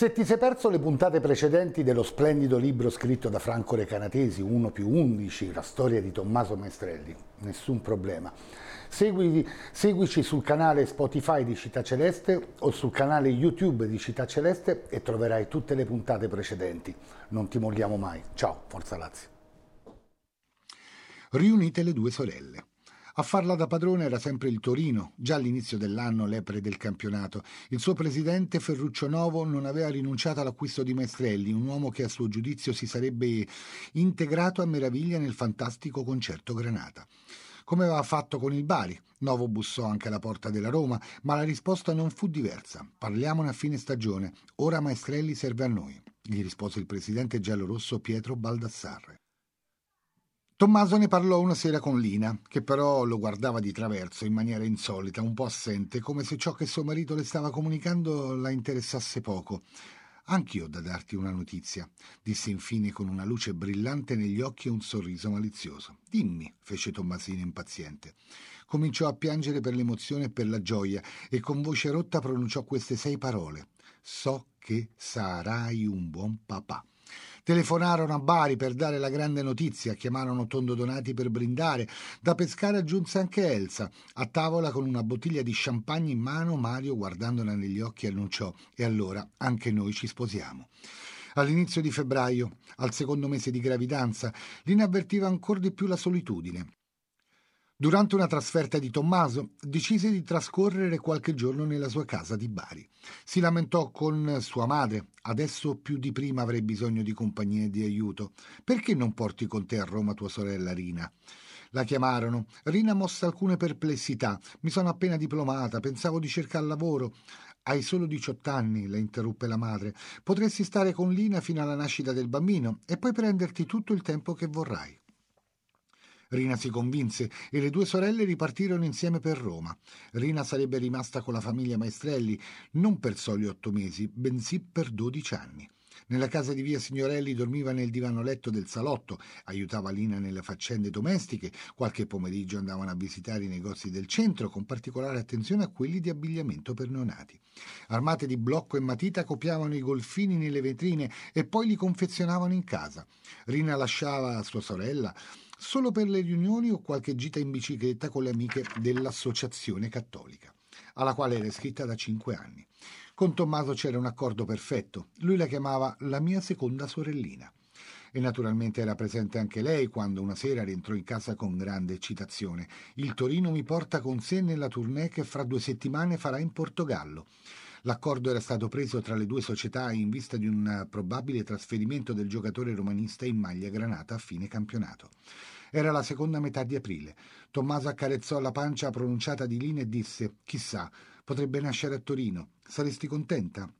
Se ti sei perso le puntate precedenti dello splendido libro scritto da Franco Recanatesi, Uno più Undici, la storia di Tommaso Maestrelli, nessun problema. Seguici sul canale Spotify di Città Celeste o sul canale YouTube di Città Celeste e troverai tutte le puntate precedenti. Non ti molliamo mai. Ciao, forza Lazio. Riunite le due sorelle. A farla da padrone era sempre il Torino, già all'inizio dell'anno lepre del campionato. Il suo presidente Ferruccio Novo non aveva rinunciato all'acquisto di Maestrelli, un uomo che a suo giudizio si sarebbe integrato a meraviglia nel fantastico concerto Granata. Come aveva fatto con il Bari, Novo bussò anche alla porta della Roma, ma la risposta non fu diversa. Parliamone a fine stagione, ora Maestrelli serve a noi, gli rispose il presidente giallorosso Pietro Baldassarre. Tommaso ne parlò una sera con Lina, che però lo guardava di traverso in maniera insolita, un po' assente, come se ciò che suo marito le stava comunicando la interessasse poco. «Anch'io ho da darti una notizia», disse infine con una luce brillante negli occhi e un sorriso malizioso. «Dimmi», fece Tommasino impaziente. Cominciò a piangere per l'emozione e per la gioia e con voce rotta pronunciò queste 6 parole. «So che sarai un buon papà». Telefonarono a Bari per dare la grande notizia, chiamarono Tondonati per brindare. Da pescare aggiunse anche Elsa. A tavola con una bottiglia di champagne in mano, Mario, guardandola negli occhi, annunciò: «E allora anche noi ci sposiamo». All'inizio di febbraio, al secondo mese di gravidanza, Lina avvertiva ancor di più la solitudine. Durante una trasferta di Tommaso, decise di trascorrere qualche giorno nella sua casa di Bari. Si lamentò con sua madre. Adesso più di prima avrei bisogno di compagnia e di aiuto. Perché non porti con te a Roma tua sorella Rina? La chiamarono. Rina mosse alcune perplessità. Mi sono appena diplomata, pensavo di cercare lavoro. Hai solo 18 anni, le interruppe la madre. Potresti stare con Lina fino alla nascita del bambino e poi prenderti tutto il tempo che vorrai. Rina si convinse e le due sorelle ripartirono insieme per Roma. Rina sarebbe rimasta con la famiglia Maestrelli non per soli 8 mesi, bensì per 12 anni. Nella casa di via Signorelli dormiva nel divano letto del salotto, aiutava Lina nelle faccende domestiche, qualche pomeriggio andavano a visitare i negozi del centro, con particolare attenzione a quelli di abbigliamento per neonati. Armate di blocco e matita copiavano i golfini nelle vetrine e poi li confezionavano in casa. Rina lasciava a sua sorella solo per le riunioni o qualche gita in bicicletta con le amiche dell'associazione cattolica, alla quale era iscritta da 5 anni. Con Tommaso c'era un accordo perfetto, lui la chiamava la mia seconda sorellina. E naturalmente era presente anche lei quando una sera rientrò in casa con grande eccitazione. Il Torino mi porta con sé nella tournée che fra 2 settimane farà in Portogallo. L'accordo era stato preso tra le due società in vista di un probabile trasferimento del giocatore romanista in maglia granata a fine campionato. Era la seconda metà di aprile. Tommaso accarezzò la pancia pronunciata di Lina e disse: «Chissà, potrebbe nascere a Torino. Saresti contenta?»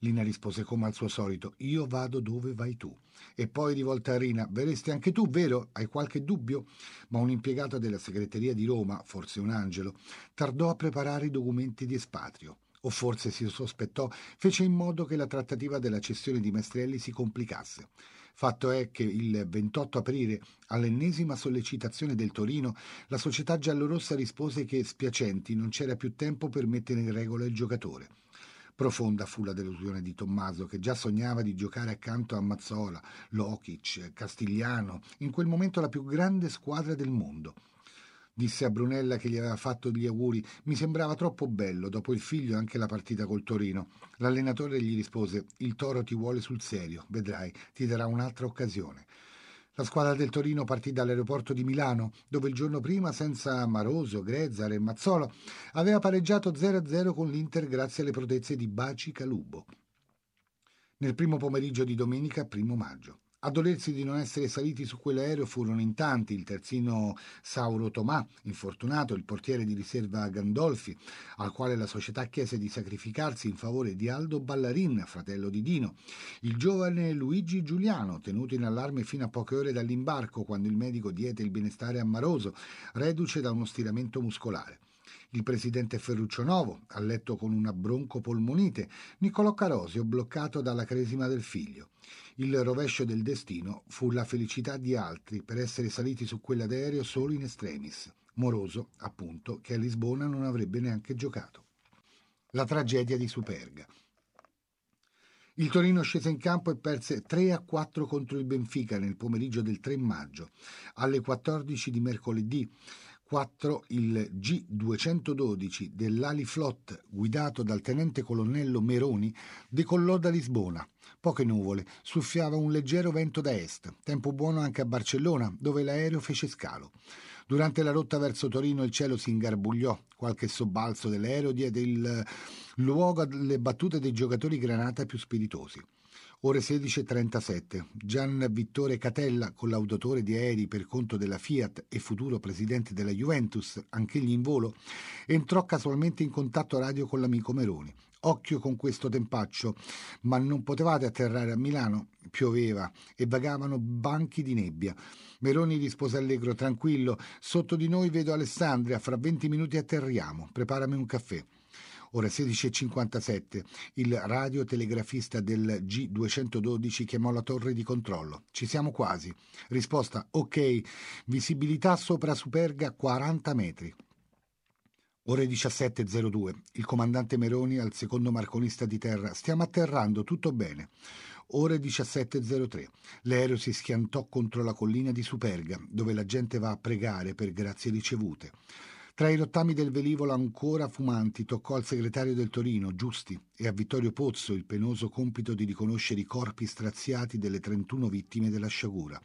Lina rispose come al suo solito: «Io vado dove vai tu». E poi rivolta a Rina: «Verresti anche tu, vero? Hai qualche dubbio?» Ma un impiegato della segreteria di Roma, forse un angelo, tardò a preparare i documenti di espatrio. O forse si sospettò, fece in modo che la trattativa della cessione di Maestrelli si complicasse. Fatto è che il 28 aprile, all'ennesima sollecitazione del Torino, la società giallorossa rispose che, spiacenti, non c'era più tempo per mettere in regola il giocatore. Profonda fu la delusione di Tommaso, che già sognava di giocare accanto a Mazzola, Lokic, Castigliano, in quel momento la più grande squadra del mondo. Disse a Brunella, che gli aveva fatto gli auguri: «Mi sembrava troppo bello, dopo il figlio anche la partita col Torino». L'allenatore gli rispose: «Il Toro ti vuole sul serio, vedrai, ti darà un'altra occasione». La squadra del Torino partì dall'aeroporto di Milano, dove il giorno prima, senza Maroso, Grezzaro e Mazzola, aveva pareggiato 0-0 con l'Inter grazie alle prodezze di Baci Calubo. Nel primo pomeriggio di domenica, 1° maggio. A dolersi di non essere saliti su quell'aereo furono in tanti: il terzino Sauro Tomà, infortunato, il portiere di riserva Gandolfi, al quale la società chiese di sacrificarsi in favore di Aldo Ballarin, fratello di Dino, il giovane Luigi Giuliano, tenuto in allarme fino a poche ore dall'imbarco, quando il medico diede il benestare a Maroso, reduce da uno stiramento muscolare. Il presidente Ferruccio Novo, alletto con una broncopolmonite, Niccolò Carosio, bloccato dalla cresima del figlio. Il rovescio del destino fu la felicità di altri per essere saliti su quell'aereo solo in extremis. Moroso, appunto, che a Lisbona non avrebbe neanche giocato. La tragedia di Superga. Il Torino scese in campo e perse 3-4 contro il Benfica nel pomeriggio del 3 maggio. Alle 14 di mercoledì 4 il G212 dell'Aliflot, guidato dal tenente colonnello Meroni, decollò da Lisbona. Poche nuvole, soffiava un leggero vento da est. Tempo buono anche a Barcellona, dove l'aereo fece scalo. Durante la rotta verso Torino il cielo si ingarbugliò, qualche sobbalzo dell'aereo diede il luogo alle battute dei giocatori granata più spiritosi. Ore 16.37, Gian Vittore Catella, collauditore di aerei per conto della Fiat e futuro presidente della Juventus, anch'egli in volo, entrò casualmente in contatto radio con l'amico Meroni. Occhio con questo tempaccio, ma non potevate atterrare a Milano, pioveva e vagavano banchi di nebbia. Meroni rispose allegro, tranquillo, sotto di noi vedo Alessandria, fra 20 minuti atterriamo, preparami un caffè. Ora 16.57, il radiotelegrafista del G212 chiamò la torre di controllo. Ci siamo quasi. Risposta, ok, visibilità sopra Superga 40 metri. Ore 17.02, il comandante Meroni al secondo marconista di terra. Stiamo atterrando, tutto bene. Ore 17.03, l'aereo si schiantò contro la collina di Superga, dove la gente va a pregare per grazie ricevute. Tra i rottami del velivolo ancora fumanti toccò al segretario del Torino, Giusti, e a Vittorio Pozzo il penoso compito di riconoscere i corpi straziati delle 31 vittime della sciagura.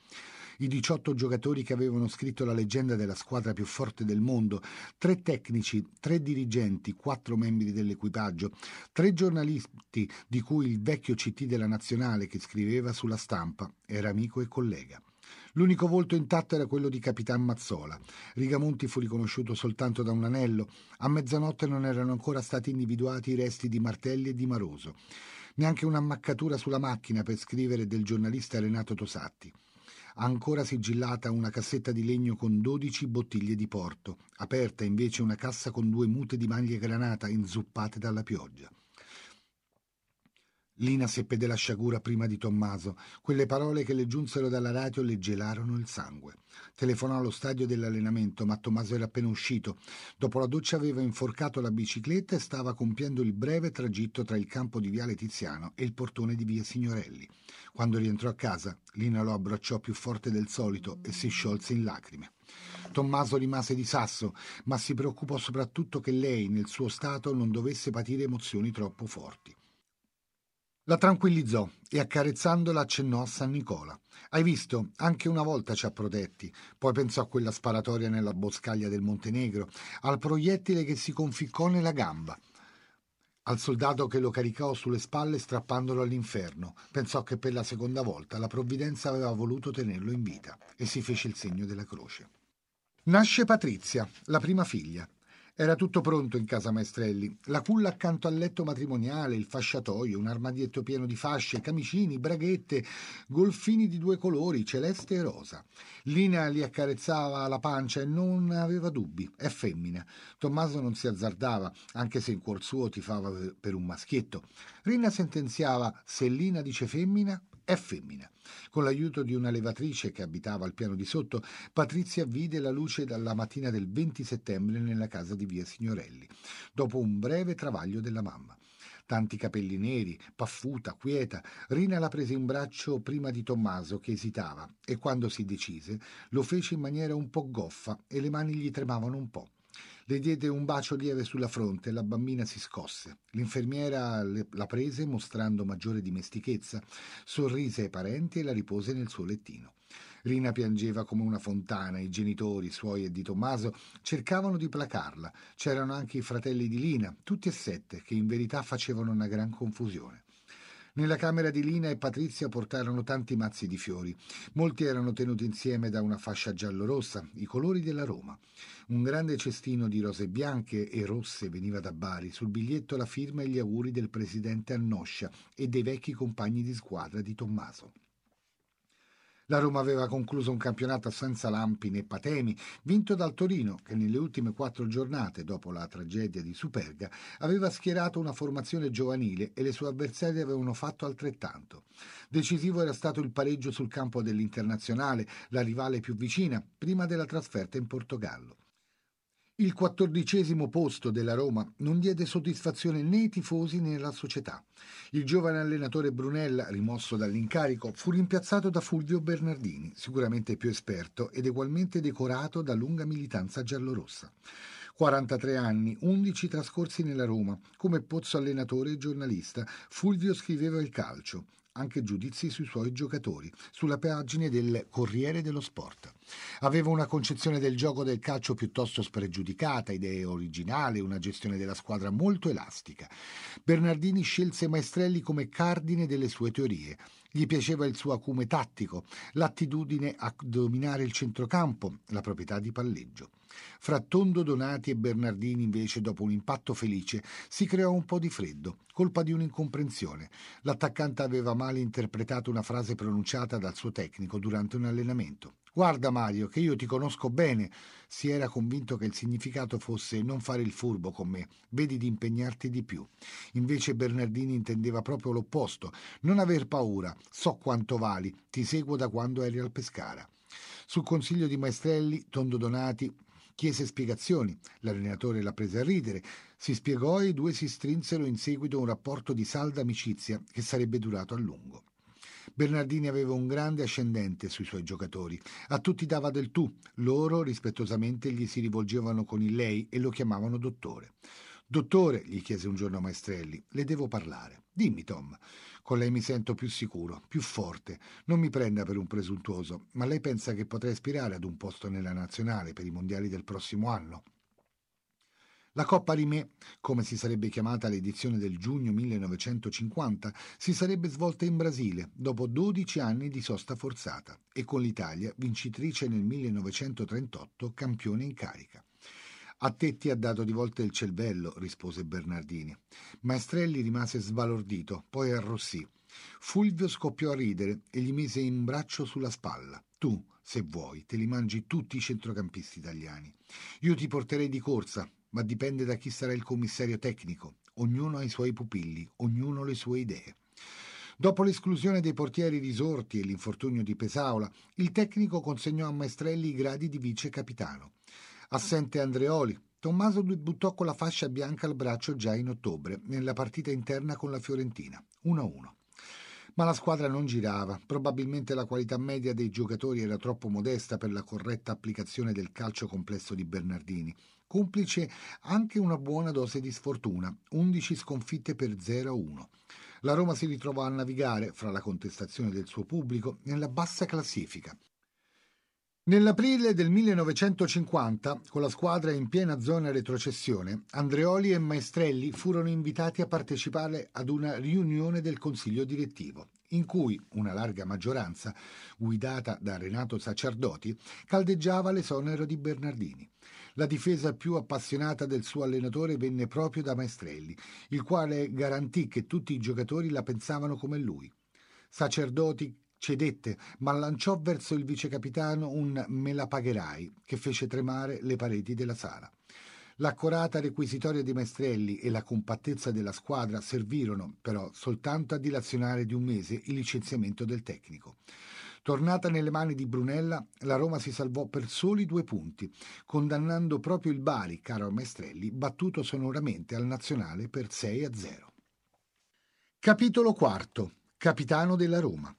I 18 giocatori che avevano scritto la leggenda della squadra più forte del mondo, 3 tecnici, 3 dirigenti, 4 membri dell'equipaggio, 3 giornalisti, di cui il vecchio CT della Nazionale che scriveva sulla stampa, era amico e collega. L'unico volto intatto era quello di Capitan Mazzola. Rigamonti fu riconosciuto soltanto da un anello. A mezzanotte non erano ancora stati individuati i resti di Martelli e di Maroso. Neanche un'ammaccatura sulla macchina per scrivere del giornalista Renato Tosatti. Ancora sigillata una cassetta di legno con 12 bottiglie di porto. Aperta invece una cassa con 2 mute di maglie granata inzuppate dalla pioggia. Lina seppe della sciagura prima di Tommaso. Quelle parole che le giunsero dalla radio le gelarono il sangue. Telefonò allo stadio dell'allenamento, ma Tommaso era appena uscito. Dopo la doccia aveva inforcato la bicicletta e stava compiendo il breve tragitto tra il campo di Viale Tiziano e il portone di Via Signorelli. Quando rientrò a casa, Lina lo abbracciò più forte del solito e si sciolse in lacrime. Tommaso rimase di sasso, ma si preoccupò soprattutto che lei, nel suo stato, non dovesse patire emozioni troppo forti. La tranquillizzò e accarezzandola accennò a San Nicola. Hai visto? Anche una volta ci ha protetti. Poi pensò a quella sparatoria nella boscaglia del Montenegro, al proiettile che si conficcò nella gamba, al soldato che lo caricò sulle spalle strappandolo all'inferno. Pensò che per la seconda volta la provvidenza aveva voluto tenerlo in vita e si fece il segno della croce. Nasce Patrizia, la prima figlia. Era tutto pronto in casa Maestrelli, la culla accanto al letto matrimoniale, il fasciatoio, un armadietto pieno di fasce, camicini, braghette, golfini di 2 colori, celeste e rosa. Lina li accarezzava la pancia e non aveva dubbi, è femmina. Tommaso non si azzardava, anche se in cuor suo tifava per un maschietto. Rina sentenziava, se Lina dice femmina, è femmina. Con l'aiuto di una levatrice che abitava al piano di sotto, Patrizia vide la luce dalla mattina del 20 settembre nella casa di Via Signorelli, dopo un breve travaglio della mamma. Tanti capelli neri, paffuta, quieta, Rina la prese in braccio prima di Tommaso che esitava e quando si decise lo fece in maniera un po' goffa e le mani gli tremavano un po'. Le diede un bacio lieve sulla fronte e la bambina si scosse. L'infermiera la prese mostrando maggiore dimestichezza, sorrise ai parenti e la ripose nel suo lettino. Rina piangeva come una fontana, i genitori, suoi e di Tommaso, cercavano di placarla. C'erano anche i fratelli di Lina, tutti e 7, che in verità facevano una gran confusione. Nella camera di Lina e Patrizia portarono tanti mazzi di fiori. Molti erano tenuti insieme da una fascia giallo-rossa, i colori della Roma. Un grande cestino di rose bianche e rosse veniva da Bari, sul biglietto la firma e gli auguri del presidente Annoscia e dei vecchi compagni di squadra di Tommaso. La Roma aveva concluso un campionato senza lampi né patemi, vinto dal Torino, che nelle ultime 4 giornate, dopo la tragedia di Superga, aveva schierato una formazione giovanile e le sue avversarie avevano fatto altrettanto. Decisivo era stato il pareggio sul campo dell'Internazionale, la rivale più vicina, prima della trasferta in Portogallo. Il 14° posto della Roma non diede soddisfazione né ai tifosi né alla società. Il giovane allenatore Brunella, rimosso dall'incarico, fu rimpiazzato da Fulvio Bernardini, sicuramente più esperto ed egualmente decorato da lunga militanza giallorossa. 43 anni, 11 trascorsi nella Roma. Come pozzo allenatore e giornalista, Fulvio scriveva il calcio, anche giudizi sui suoi giocatori, sulla pagina del Corriere dello Sport. Aveva una concezione del gioco del calcio piuttosto spregiudicata, idee originali, una gestione della squadra molto elastica. Bernardini scelse Maestrelli come cardine delle sue teorie. Gli piaceva il suo acume tattico, l'attitudine a dominare il centrocampo, la proprietà di palleggio. Fra Tondonati e Bernardini, invece, dopo un impatto felice, si creò un po' di freddo, colpa di un'incomprensione. L'attaccante aveva male interpretato una frase pronunciata dal suo tecnico durante un allenamento. «Guarda Mario, che io ti conosco bene!» Si era convinto che il significato fosse «non fare il furbo con me, vedi di impegnarti di più». Invece Bernardini intendeva proprio l'opposto, «non aver paura, so quanto vali, ti seguo da quando eri al Pescara». Sul consiglio di Maestrelli, Tondonati chiese spiegazioni, l'allenatore la prese a ridere, si spiegò e i due si strinsero in seguito un rapporto di salda amicizia che sarebbe durato a lungo. Bernardini aveva un grande ascendente sui suoi giocatori, a tutti dava del tu, loro rispettosamente gli si rivolgevano con il lei e lo chiamavano dottore. «Dottore», gli chiese un giorno Maestrelli, «le devo parlare». «Dimmi, Tom». «Con lei mi sento più sicuro, più forte. Non mi prenda per un presuntuoso, ma lei pensa che potrei aspirare ad un posto nella nazionale per i mondiali del prossimo anno?» La Coppa Rimet, come si sarebbe chiamata l'edizione del giugno 1950, si sarebbe svolta in Brasile dopo 12 anni di sosta forzata e con l'Italia, vincitrice nel 1938, campione in carica. «A te ti ha dato di volta il cervello», rispose Bernardini. Maestrelli rimase sbalordito, poi arrossì. Fulvio scoppiò a ridere e gli mise un braccio sulla spalla. «Tu, se vuoi, te li mangi tutti i centrocampisti italiani. Io ti porterei di corsa, ma dipende da chi sarà il commissario tecnico. Ognuno ha i suoi pupilli, ognuno le sue idee». Dopo l'esclusione dei portieri risorti e l'infortunio di Pesaola, il tecnico consegnò a Maestrelli i gradi di vice capitano. Assente Andreoli, Tommaso debuttò con la fascia bianca al braccio già in ottobre, nella partita interna con la Fiorentina, 1-1. Ma la squadra non girava, probabilmente la qualità media dei giocatori era troppo modesta per la corretta applicazione del calcio complesso di Bernardini. Complice anche una buona dose di sfortuna, 11 sconfitte per 0-1. La Roma si ritrovò a navigare, fra la contestazione del suo pubblico, nella bassa classifica. Nell'aprile del 1950, con la squadra in piena zona retrocessione, Andreoli e Maestrelli furono invitati a partecipare ad una riunione del consiglio direttivo, in cui una larga maggioranza, guidata da Renato Sacerdoti, caldeggiava l'esonero di Bernardini. La difesa più appassionata del suo allenatore venne proprio da Maestrelli, il quale garantì che tutti i giocatori la pensavano come lui. Sacerdoti cedette, ma lanciò verso il vicecapitano un «me la pagherai» che fece tremare le pareti della sala. L'accorata requisitoria di Maestrelli e la compattezza della squadra servirono, però, soltanto a dilazionare di un mese il licenziamento del tecnico. Tornata nelle mani di Brunella, la Roma si salvò per soli 2 punti, condannando proprio il Bari, caro a Maestrelli, battuto sonoramente al nazionale per 6-0. Capitolo 4. Capitano della Roma.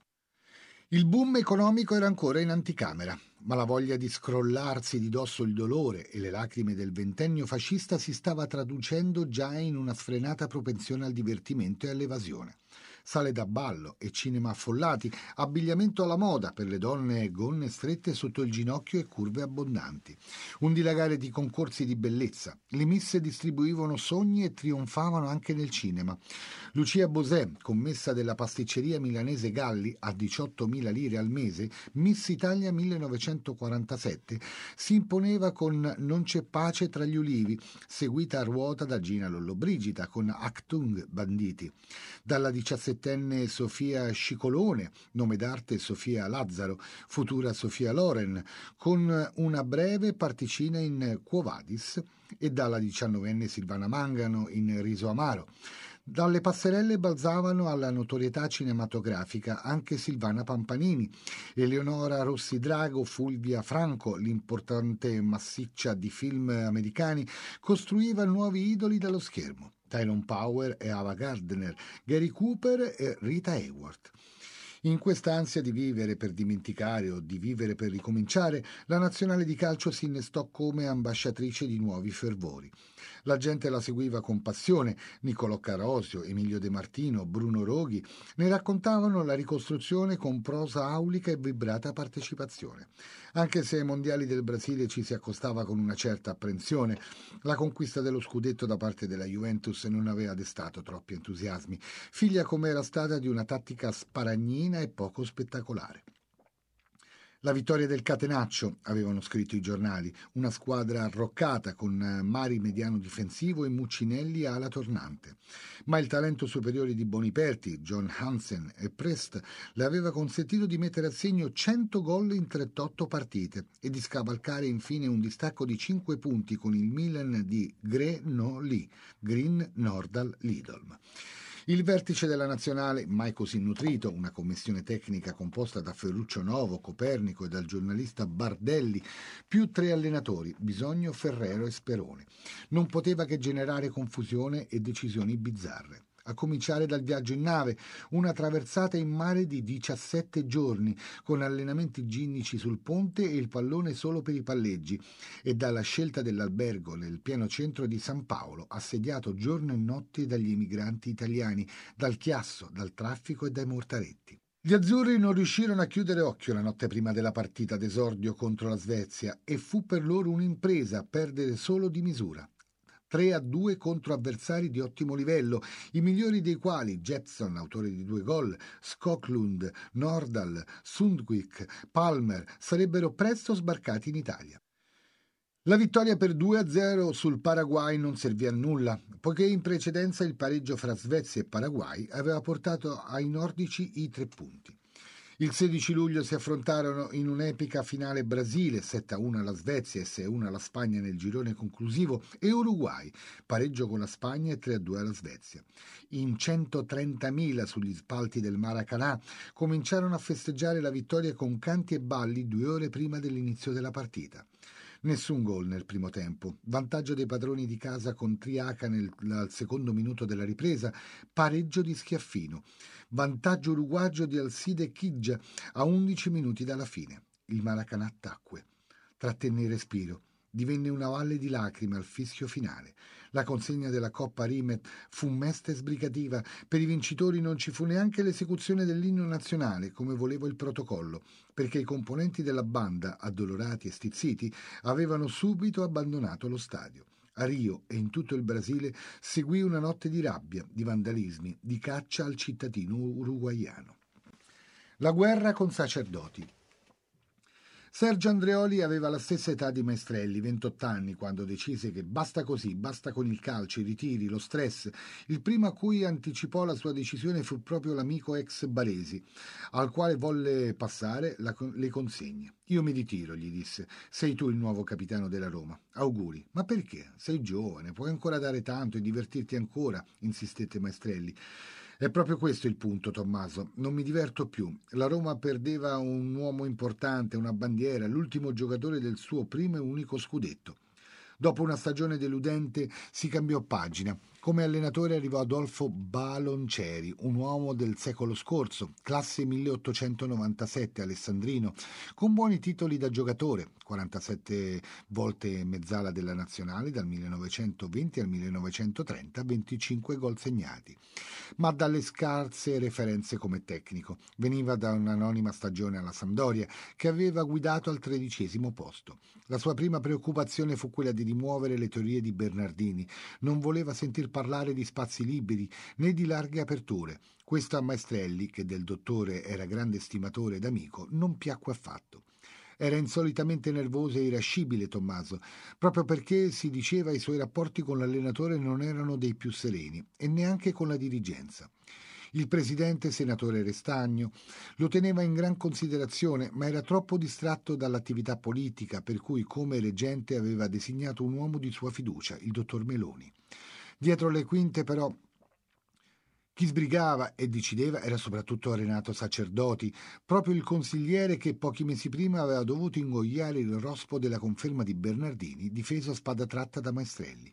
Il boom economico era ancora in anticamera, ma la voglia di scrollarsi di dosso il dolore e le lacrime del ventennio fascista si stava traducendo già in una sfrenata propensione al divertimento e all'evasione. Sale da ballo e cinema affollati, abbigliamento alla moda per le donne gonne strette sotto il ginocchio e curve abbondanti, un dilagare di concorsi di bellezza. Le misse distribuivano sogni e trionfavano anche nel cinema. Lucia Bosè, commessa della pasticceria milanese Galli a 18.000 lire al mese, Miss Italia 1947, si imponeva con «Non c'è pace tra gli ulivi», seguita a ruota da Gina Lollobrigida con «Achtung banditi». Dalla 17enne Sofia Scicolone, nome d'arte Sofia Lazzaro, futura Sofia Loren, con una breve particina in Quo Vadis, e dalla 19enne Silvana Mangano in Riso Amaro. Dalle passerelle balzavano alla notorietà cinematografica anche Silvana Pampanini, Eleonora Rossi Drago, Fulvia Franco, l'importante massiccia di film americani, costruiva nuovi idoli dallo schermo, Tyrone Power e Ava Gardner, Gary Cooper e Rita Hayworth. In quest'ansia di vivere per dimenticare o di vivere per ricominciare, la nazionale di calcio si innestò come ambasciatrice di nuovi fervori. La gente la seguiva con passione. Niccolò Carosio, Emilio De Martino, Bruno Roghi ne raccontavano la ricostruzione con prosa aulica e vibrata partecipazione. Anche se ai mondiali del Brasile ci si accostava con una certa apprensione, la conquista dello scudetto da parte della Juventus non aveva destato troppi entusiasmi, figlia come era stata di una tattica sparagnina e poco spettacolare. La vittoria del catenaccio, avevano scritto i giornali, una squadra arroccata con Mari mediano difensivo e Muccinelli ala tornante. Ma il talento superiore di Boniperti, John Hansen e Prest le aveva consentito di mettere a segno 100 gol in 38 partite e di scavalcare infine un distacco di 5 punti con il Milan di Green Nordahl Lidolm. Il vertice della nazionale, mai così nutrito, una commissione tecnica composta da Ferruccio Novo, Copernico e dal giornalista Bardelli, più 3 allenatori, Bisogno, Ferrero e Sperone, non poteva che generare confusione e decisioni bizzarre. A cominciare dal viaggio in nave, una traversata in mare di 17 giorni, con allenamenti ginnici sul ponte e il pallone solo per i palleggi, e dalla scelta dell'albergo nel pieno centro di San Paolo, assediato giorno e notte dagli emigranti italiani, dal chiasso, dal traffico e dai mortaretti. Gli azzurri non riuscirono a chiudere occhio la notte prima della partita d'esordio contro la Svezia, e fu per loro un'impresa perdere solo di misura. 3-2 contro avversari di ottimo livello, i migliori dei quali Jepson, autore di 2 gol, Skoklund, Nordahl, Sundqvist, Palmer, sarebbero presto sbarcati in Italia. La vittoria per 2-0 sul Paraguay non servì a nulla, poiché in precedenza il pareggio fra Svezia e Paraguay aveva portato ai nordici i 3 punti. Il 16 luglio si affrontarono in un'epica finale Brasile, 7-1 alla Svezia e 6-1 alla Spagna nel girone conclusivo, e Uruguay, pareggio con la Spagna e 3-2 alla Svezia. In 130.000 sugli spalti del Maracanã cominciarono a festeggiare la vittoria con canti e balli 2 ore prima dell'inizio della partita. Nessun gol nel primo tempo, vantaggio dei padroni di casa con Triaca al secondo minuto della ripresa, pareggio di Schiaffino, vantaggio uruguagio di Alcide Chiggia a 11 minuti dalla fine. Il Maracanã tacque, trattenne il respiro, divenne una valle di lacrime al fischio finale. La consegna della Coppa Rimet fu mesta e sbrigativa, per i vincitori non ci fu neanche l'esecuzione dell'inno nazionale come voleva il protocollo, perché i componenti della banda, addolorati e stizziti, avevano subito abbandonato lo stadio. A Rio e in tutto il Brasile seguì una notte di rabbia, di vandalismi, di caccia al cittadino uruguaiano. La guerra con Sacerdoti. Sergio Andreoli aveva la stessa età di Maestrelli, 28 anni, quando decise che basta così, basta con il calcio, i ritiri, lo stress. Il primo a cui anticipò la sua decisione fu proprio l'amico ex baresi, al quale volle passare le consegne. «Io mi ritiro», gli disse, «sei tu il nuovo capitano della Roma. Auguri». «Ma perché? Sei giovane, puoi ancora dare tanto e divertirti ancora», insistette Maestrelli. «È proprio questo il punto, Tommaso. Non mi diverto più. La Roma perdeva un uomo importante, una bandiera, l'ultimo giocatore del suo primo e unico scudetto». Dopo una stagione deludente si cambiò pagina. Come allenatore arrivò Adolfo Balonceri, un uomo del secolo scorso, classe 1897, alessandrino, con buoni titoli da giocatore, 47 volte mezzala della nazionale dal 1920 al 1930, 25 gol segnati, ma dalle scarse referenze come tecnico. Veniva da un'anonima stagione alla Sampdoria, che aveva guidato al 13° posto. La sua prima preoccupazione fu quella di rimuovere le teorie di Bernardini. Non voleva sentir parlare di spazi liberi né di larghe aperture. Questo a Maestrelli, che del dottore era grande stimatore ed amico, non piacque affatto. Era insolitamente nervoso e irascibile Tommaso, proprio perché si diceva i suoi rapporti con l'allenatore non erano dei più sereni, e neanche con la dirigenza. Il presidente, senatore Restagno, lo teneva in gran considerazione, ma era troppo distratto dall'attività politica, per cui come reggente aveva designato un uomo di sua fiducia, il dottor Meloni. Dietro le quinte, però, Chi sbrigava e decideva era soprattutto Renato Sacerdoti, proprio il consigliere che pochi mesi prima aveva dovuto ingoiare il rospo della conferma di Bernardini, difeso a spada tratta da Maestrelli.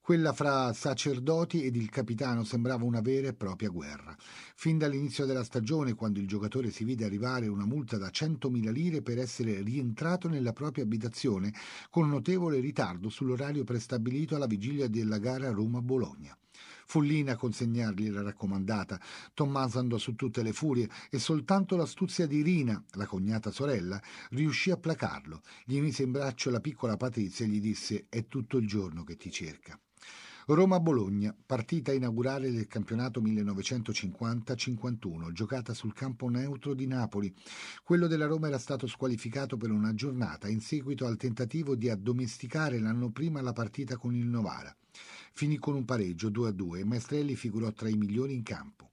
Quella fra Sacerdoti ed il capitano sembrava una vera e propria guerra. Fin dall'inizio della stagione, quando il giocatore si vide arrivare una multa da 100.000 lire per essere rientrato nella propria abitazione con notevole ritardo sull'orario prestabilito alla vigilia della gara Roma-Bologna. Fu Lina a consegnargli la raccomandata. Tommaso andò su tutte le furie e soltanto l'astuzia di Rina, la cognata sorella, riuscì a placarlo. Gli mise in braccio la piccola Patrizia e gli disse: «È tutto il giorno che ti cerca». Roma-Bologna, partita inaugurale del campionato 1950-51, giocata sul campo neutro di Napoli. Quello della Roma era stato squalificato per una giornata in seguito al tentativo di addomesticare l'anno prima la partita con il Novara. Finì con un pareggio 2-2 e Maestrelli figurò tra i migliori in campo.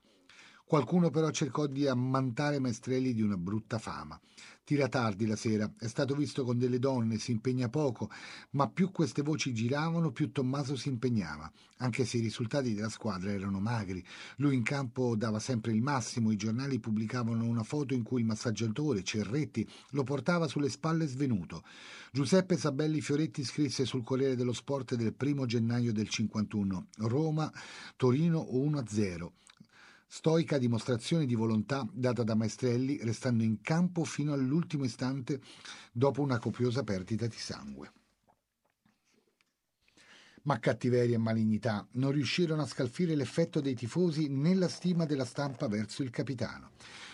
Qualcuno però cercò di ammantare Maestrelli di una brutta fama. Tira tardi la sera, è stato visto con delle donne, si impegna poco, ma più queste voci giravano, più Tommaso si impegnava, anche se i risultati della squadra erano magri. Lui in campo dava sempre il massimo, i giornali pubblicavano una foto in cui il massaggiatore Cerretti lo portava sulle spalle svenuto. Giuseppe Sabelli Fioretti scrisse sul Corriere dello Sport del 1 gennaio del 51: Roma-Torino 1-0. Stoica dimostrazione di volontà data da Maestrelli, restando in campo fino all'ultimo istante dopo una copiosa perdita di sangue. Ma cattiveria e malignità non riuscirono a scalfire l'effetto dei tifosi né la stima della stampa verso il capitano.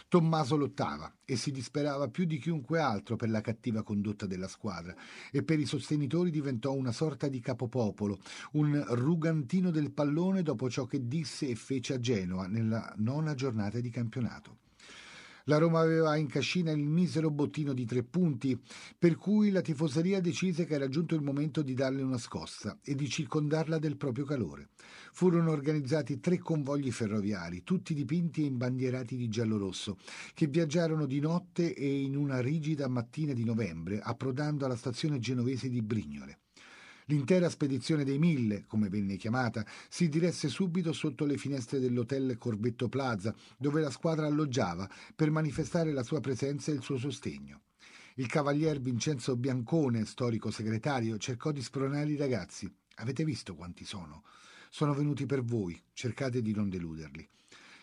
Tommaso lottava e si disperava più di chiunque altro per la cattiva condotta della squadra, e per i sostenitori diventò una sorta di capopopolo, un rugantino del pallone dopo ciò che disse e fece a Genova nella 9ª giornata di campionato. La Roma aveva in cascina il misero bottino di 3 punti, per cui la tifoseria decise che era giunto il momento di darle una scossa e di circondarla del proprio calore. Furono organizzati 3 convogli ferroviari, tutti dipinti e imbandierati di giallo-rosso, che viaggiarono di notte e in una rigida mattina di novembre, approdando alla stazione genovese di Brignole. L'intera spedizione dei 1000, come venne chiamata, si diresse subito sotto le finestre dell'hotel Corvetto Plaza, dove la squadra alloggiava, per manifestare la sua presenza e il suo sostegno. Il cavalier Vincenzo Biancone, storico segretario, cercò di spronare i ragazzi. «Avete visto quanti sono? Sono venuti per voi, cercate di non deluderli».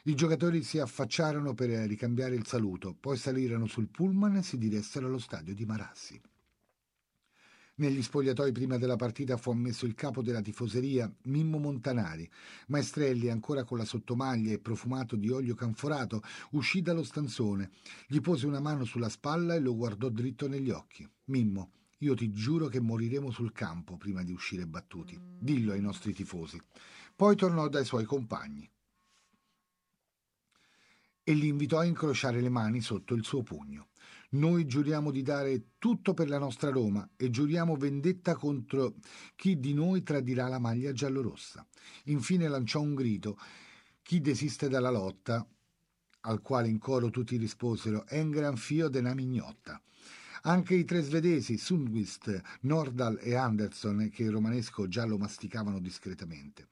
I giocatori si affacciarono per ricambiare il saluto, poi salirono sul pullman e si diressero allo stadio di Marassi. Negli spogliatoi prima della partita fu ammesso il capo della tifoseria, Mimmo Montanari. Maestrelli, ancora con la sottomaglia e profumato di olio canforato, uscì dallo stanzone, gli pose una mano sulla spalla e lo guardò dritto negli occhi. «Mimmo, io ti giuro che moriremo sul campo prima di uscire battuti. Dillo ai nostri tifosi». Poi tornò dai suoi compagni e li invitò a incrociare le mani sotto il suo pugno. «Noi giuriamo di dare tutto per la nostra Roma e giuriamo vendetta contro chi di noi tradirà la maglia giallorossa». Infine lanciò un grido: «Chi desiste dalla lotta», al quale in coro tutti risposero: «È un gran fio de una mignotta». Anche i 3 svedesi, Sundqvist, Nordahl e Andersson, che il romanesco già lo masticavano discretamente.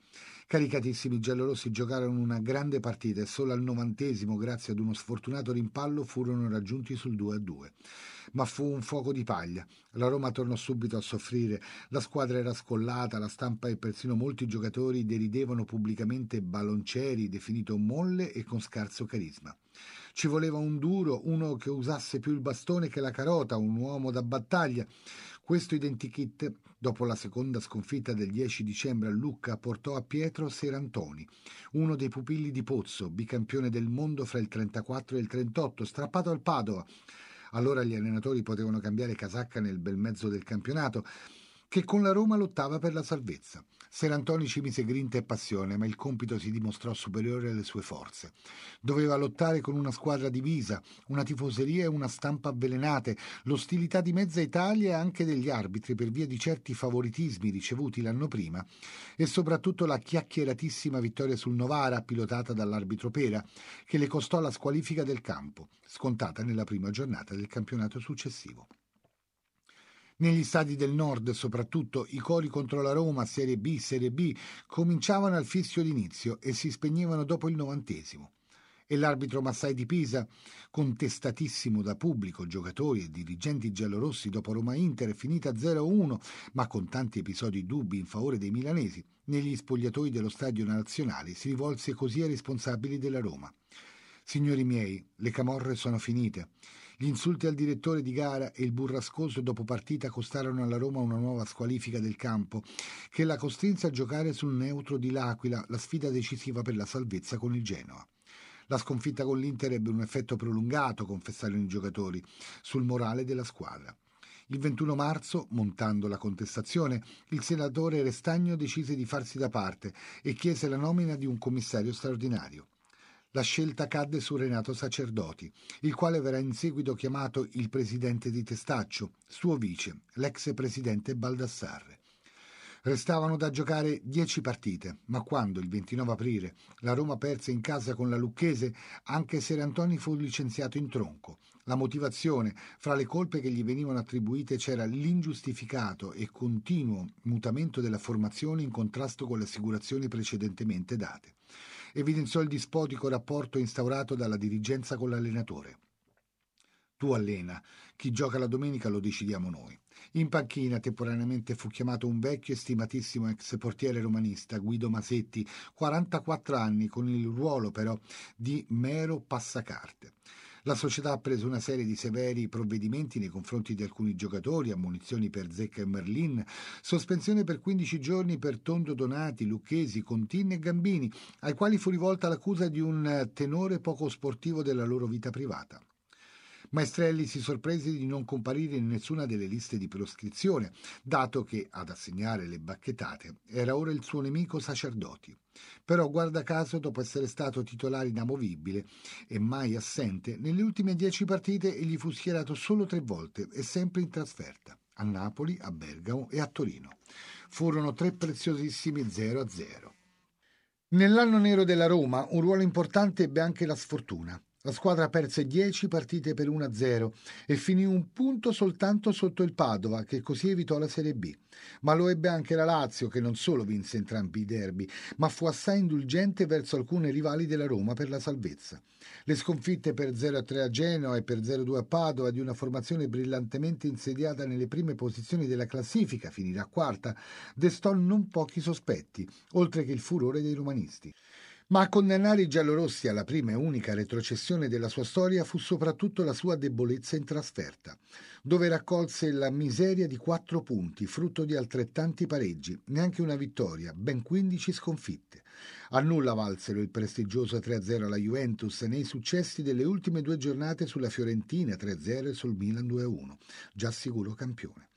Caricatissimi, i giallorossi giocarono una grande partita e solo al 90°, grazie ad uno sfortunato rimpallo, furono raggiunti sul 2-2. Ma fu un fuoco di paglia. La Roma tornò subito a soffrire, la squadra era scollata, la stampa e persino molti giocatori deridevano pubblicamente Balloncieri, definito molle e con scarso carisma. Ci voleva un duro, uno che usasse più il bastone che la carota, un uomo da battaglia. Questo identikit, dopo la seconda sconfitta del 10 dicembre a Lucca, portò a Pietro Serantoni, uno dei pupilli di Pozzo, bicampione del mondo fra il 34 e il 38, strappato al Padova. Allora gli allenatori potevano cambiare casacca nel bel mezzo del campionato, che con la Roma lottava per la salvezza. Serantoni ci mise grinta e passione, ma il compito si dimostrò superiore alle sue forze. Doveva lottare con una squadra divisa, una tifoseria e una stampa avvelenate, l'ostilità di mezza Italia e anche degli arbitri per via di certi favoritismi ricevuti l'anno prima, e soprattutto la chiacchieratissima vittoria sul Novara, pilotata dall'arbitro Pera, che le costò la squalifica del campo, scontata nella prima giornata del campionato successivo. Negli stadi del nord, soprattutto, i cori contro la Roma, Serie B, Serie B, cominciavano al fischio d'inizio e si spegnevano dopo il 90°. E l'arbitro Massai di Pisa, contestatissimo da pubblico, giocatori e dirigenti giallorossi dopo Roma-Inter, è finita 0-1, ma con tanti episodi dubbi in favore dei milanesi, negli spogliatoi dello Stadio Nazionale si rivolse così ai responsabili della Roma. Signori miei, le camorre sono finite. Gli insulti al direttore di gara e il burrascoso dopo partita costarono alla Roma una nuova squalifica del campo, che la costrinse a giocare sul neutro di L'Aquila, la sfida decisiva per la salvezza con il Genoa. La sconfitta con l'Inter ebbe un effetto prolungato, confessarono i giocatori, sul morale della squadra. Il 21 marzo, montando la contestazione, il senatore Restagno decise di farsi da parte e chiese la nomina di un commissario straordinario. La scelta cadde su Renato Sacerdoti, il quale verrà in seguito chiamato il presidente di Testaccio, suo vice, l'ex presidente Baldassarre. Restavano da giocare 10 partite, ma quando il 29 aprile la Roma perse in casa con la Lucchese, anche Serantoni fu licenziato in tronco. La motivazione, fra le colpe che gli venivano attribuite, c'era l'ingiustificato e continuo mutamento della formazione in contrasto con le assicurazioni precedentemente date. Evidenziò il dispotico rapporto instaurato dalla dirigenza con l'allenatore. Tu allena, chi gioca la domenica lo decidiamo noi. In panchina temporaneamente fu chiamato un vecchio e stimatissimo ex portiere romanista, Guido Masetti, 44 anni, con il ruolo però di mero passacarte. La società ha preso una serie di severi provvedimenti nei confronti di alcuni giocatori, ammonizioni per Zecca e Merlin, sospensione per 15 giorni per Tondonati, Lucchesi, Contini e Gambini, ai quali fu rivolta l'accusa di un tenore poco sportivo della loro vita privata. Maestrelli si sorprese di non comparire in nessuna delle liste di proscrizione, dato che ad assegnare le bacchettate era ora il suo nemico Sacerdoti. Però, guarda caso, dopo essere stato titolare inamovibile e mai assente, nelle ultime 10 partite egli fu schierato solo 3 volte e sempre in trasferta, a Napoli, a Bergamo e a Torino. Furono 3 preziosissimi 0-0. Nell'anno nero della Roma un ruolo importante ebbe anche la sfortuna. La squadra perse 10 partite per 1-0 e finì un punto soltanto sotto il Padova, che così evitò la Serie B. Ma lo ebbe anche la Lazio, che non solo vinse entrambi i derby, ma fu assai indulgente verso alcune rivali della Roma per la salvezza. Le sconfitte per 0-3 a Genoa e per 0-2 a Padova di una formazione brillantemente insediata nelle prime posizioni della classifica, finirà quarta, destò non pochi sospetti, oltre che il furore dei romanisti. Ma a condannare i giallorossi alla prima e unica retrocessione della sua storia fu soprattutto la sua debolezza in trasferta, dove raccolse la miseria di 4 punti, frutto di altrettanti pareggi, neanche una vittoria, ben 15 sconfitte. A nulla valsero il prestigioso 3-0 alla Juventus nei successi delle ultime 2 giornate sulla Fiorentina 3-0 e sul Milan 2-1, già sicuro campione.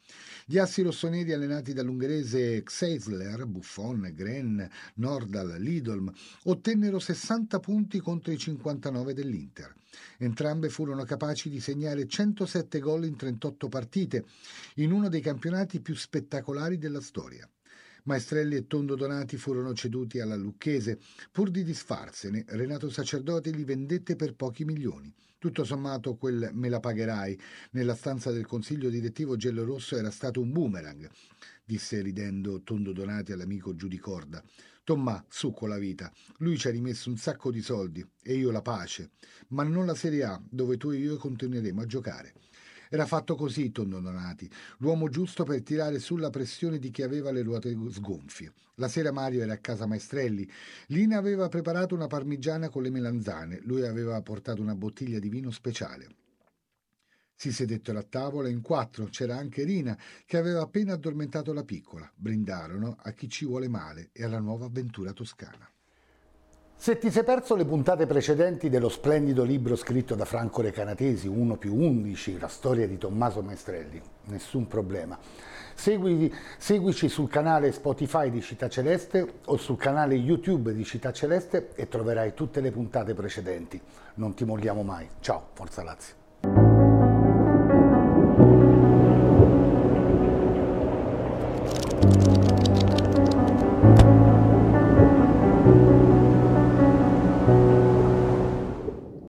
Gli assi rossoneri, allenati dall'ungherese Xeisler, Buffon, Gren, Nordahl, Lidholm, ottennero 60 punti contro i 59 dell'Inter. Entrambe furono capaci di segnare 107 gol in 38 partite, in uno dei campionati più spettacolari della storia. Maestrelli e Tondonati furono ceduti alla Lucchese. Pur di disfarsene, Renato Sacerdoti li vendette per pochi milioni. Tutto sommato, quel "me la pagherai" nella stanza del consiglio direttivo giallorosso era stato un boomerang, disse ridendo Tondonati all'amico Giudicorda. Tommà, su con la vita, lui ci ha rimesso un sacco di soldi e io la pace, ma non la Serie A, dove tu e io continueremo a giocare. Era fatto così Tondonati, l'uomo giusto per tirare sulla pressione di chi aveva le ruote sgonfie. La sera Mario era a casa Maestrelli. Lina aveva preparato una parmigiana con le melanzane, lui aveva portato una bottiglia di vino speciale. Si sedettero a tavola in 4, c'era anche Rina, che aveva appena addormentato la piccola. Brindarono a Chi ci vuole male e alla nuova avventura toscana. Se ti sei perso le puntate precedenti dello splendido libro scritto da Franco Recanatesi, Uno più Undici, la storia di Tommaso Maestrelli, nessun problema. Seguici sul canale Spotify di Città Celeste o sul canale YouTube di Città Celeste e troverai tutte le puntate precedenti. Non ti molliamo mai. Ciao, Forza Lazio.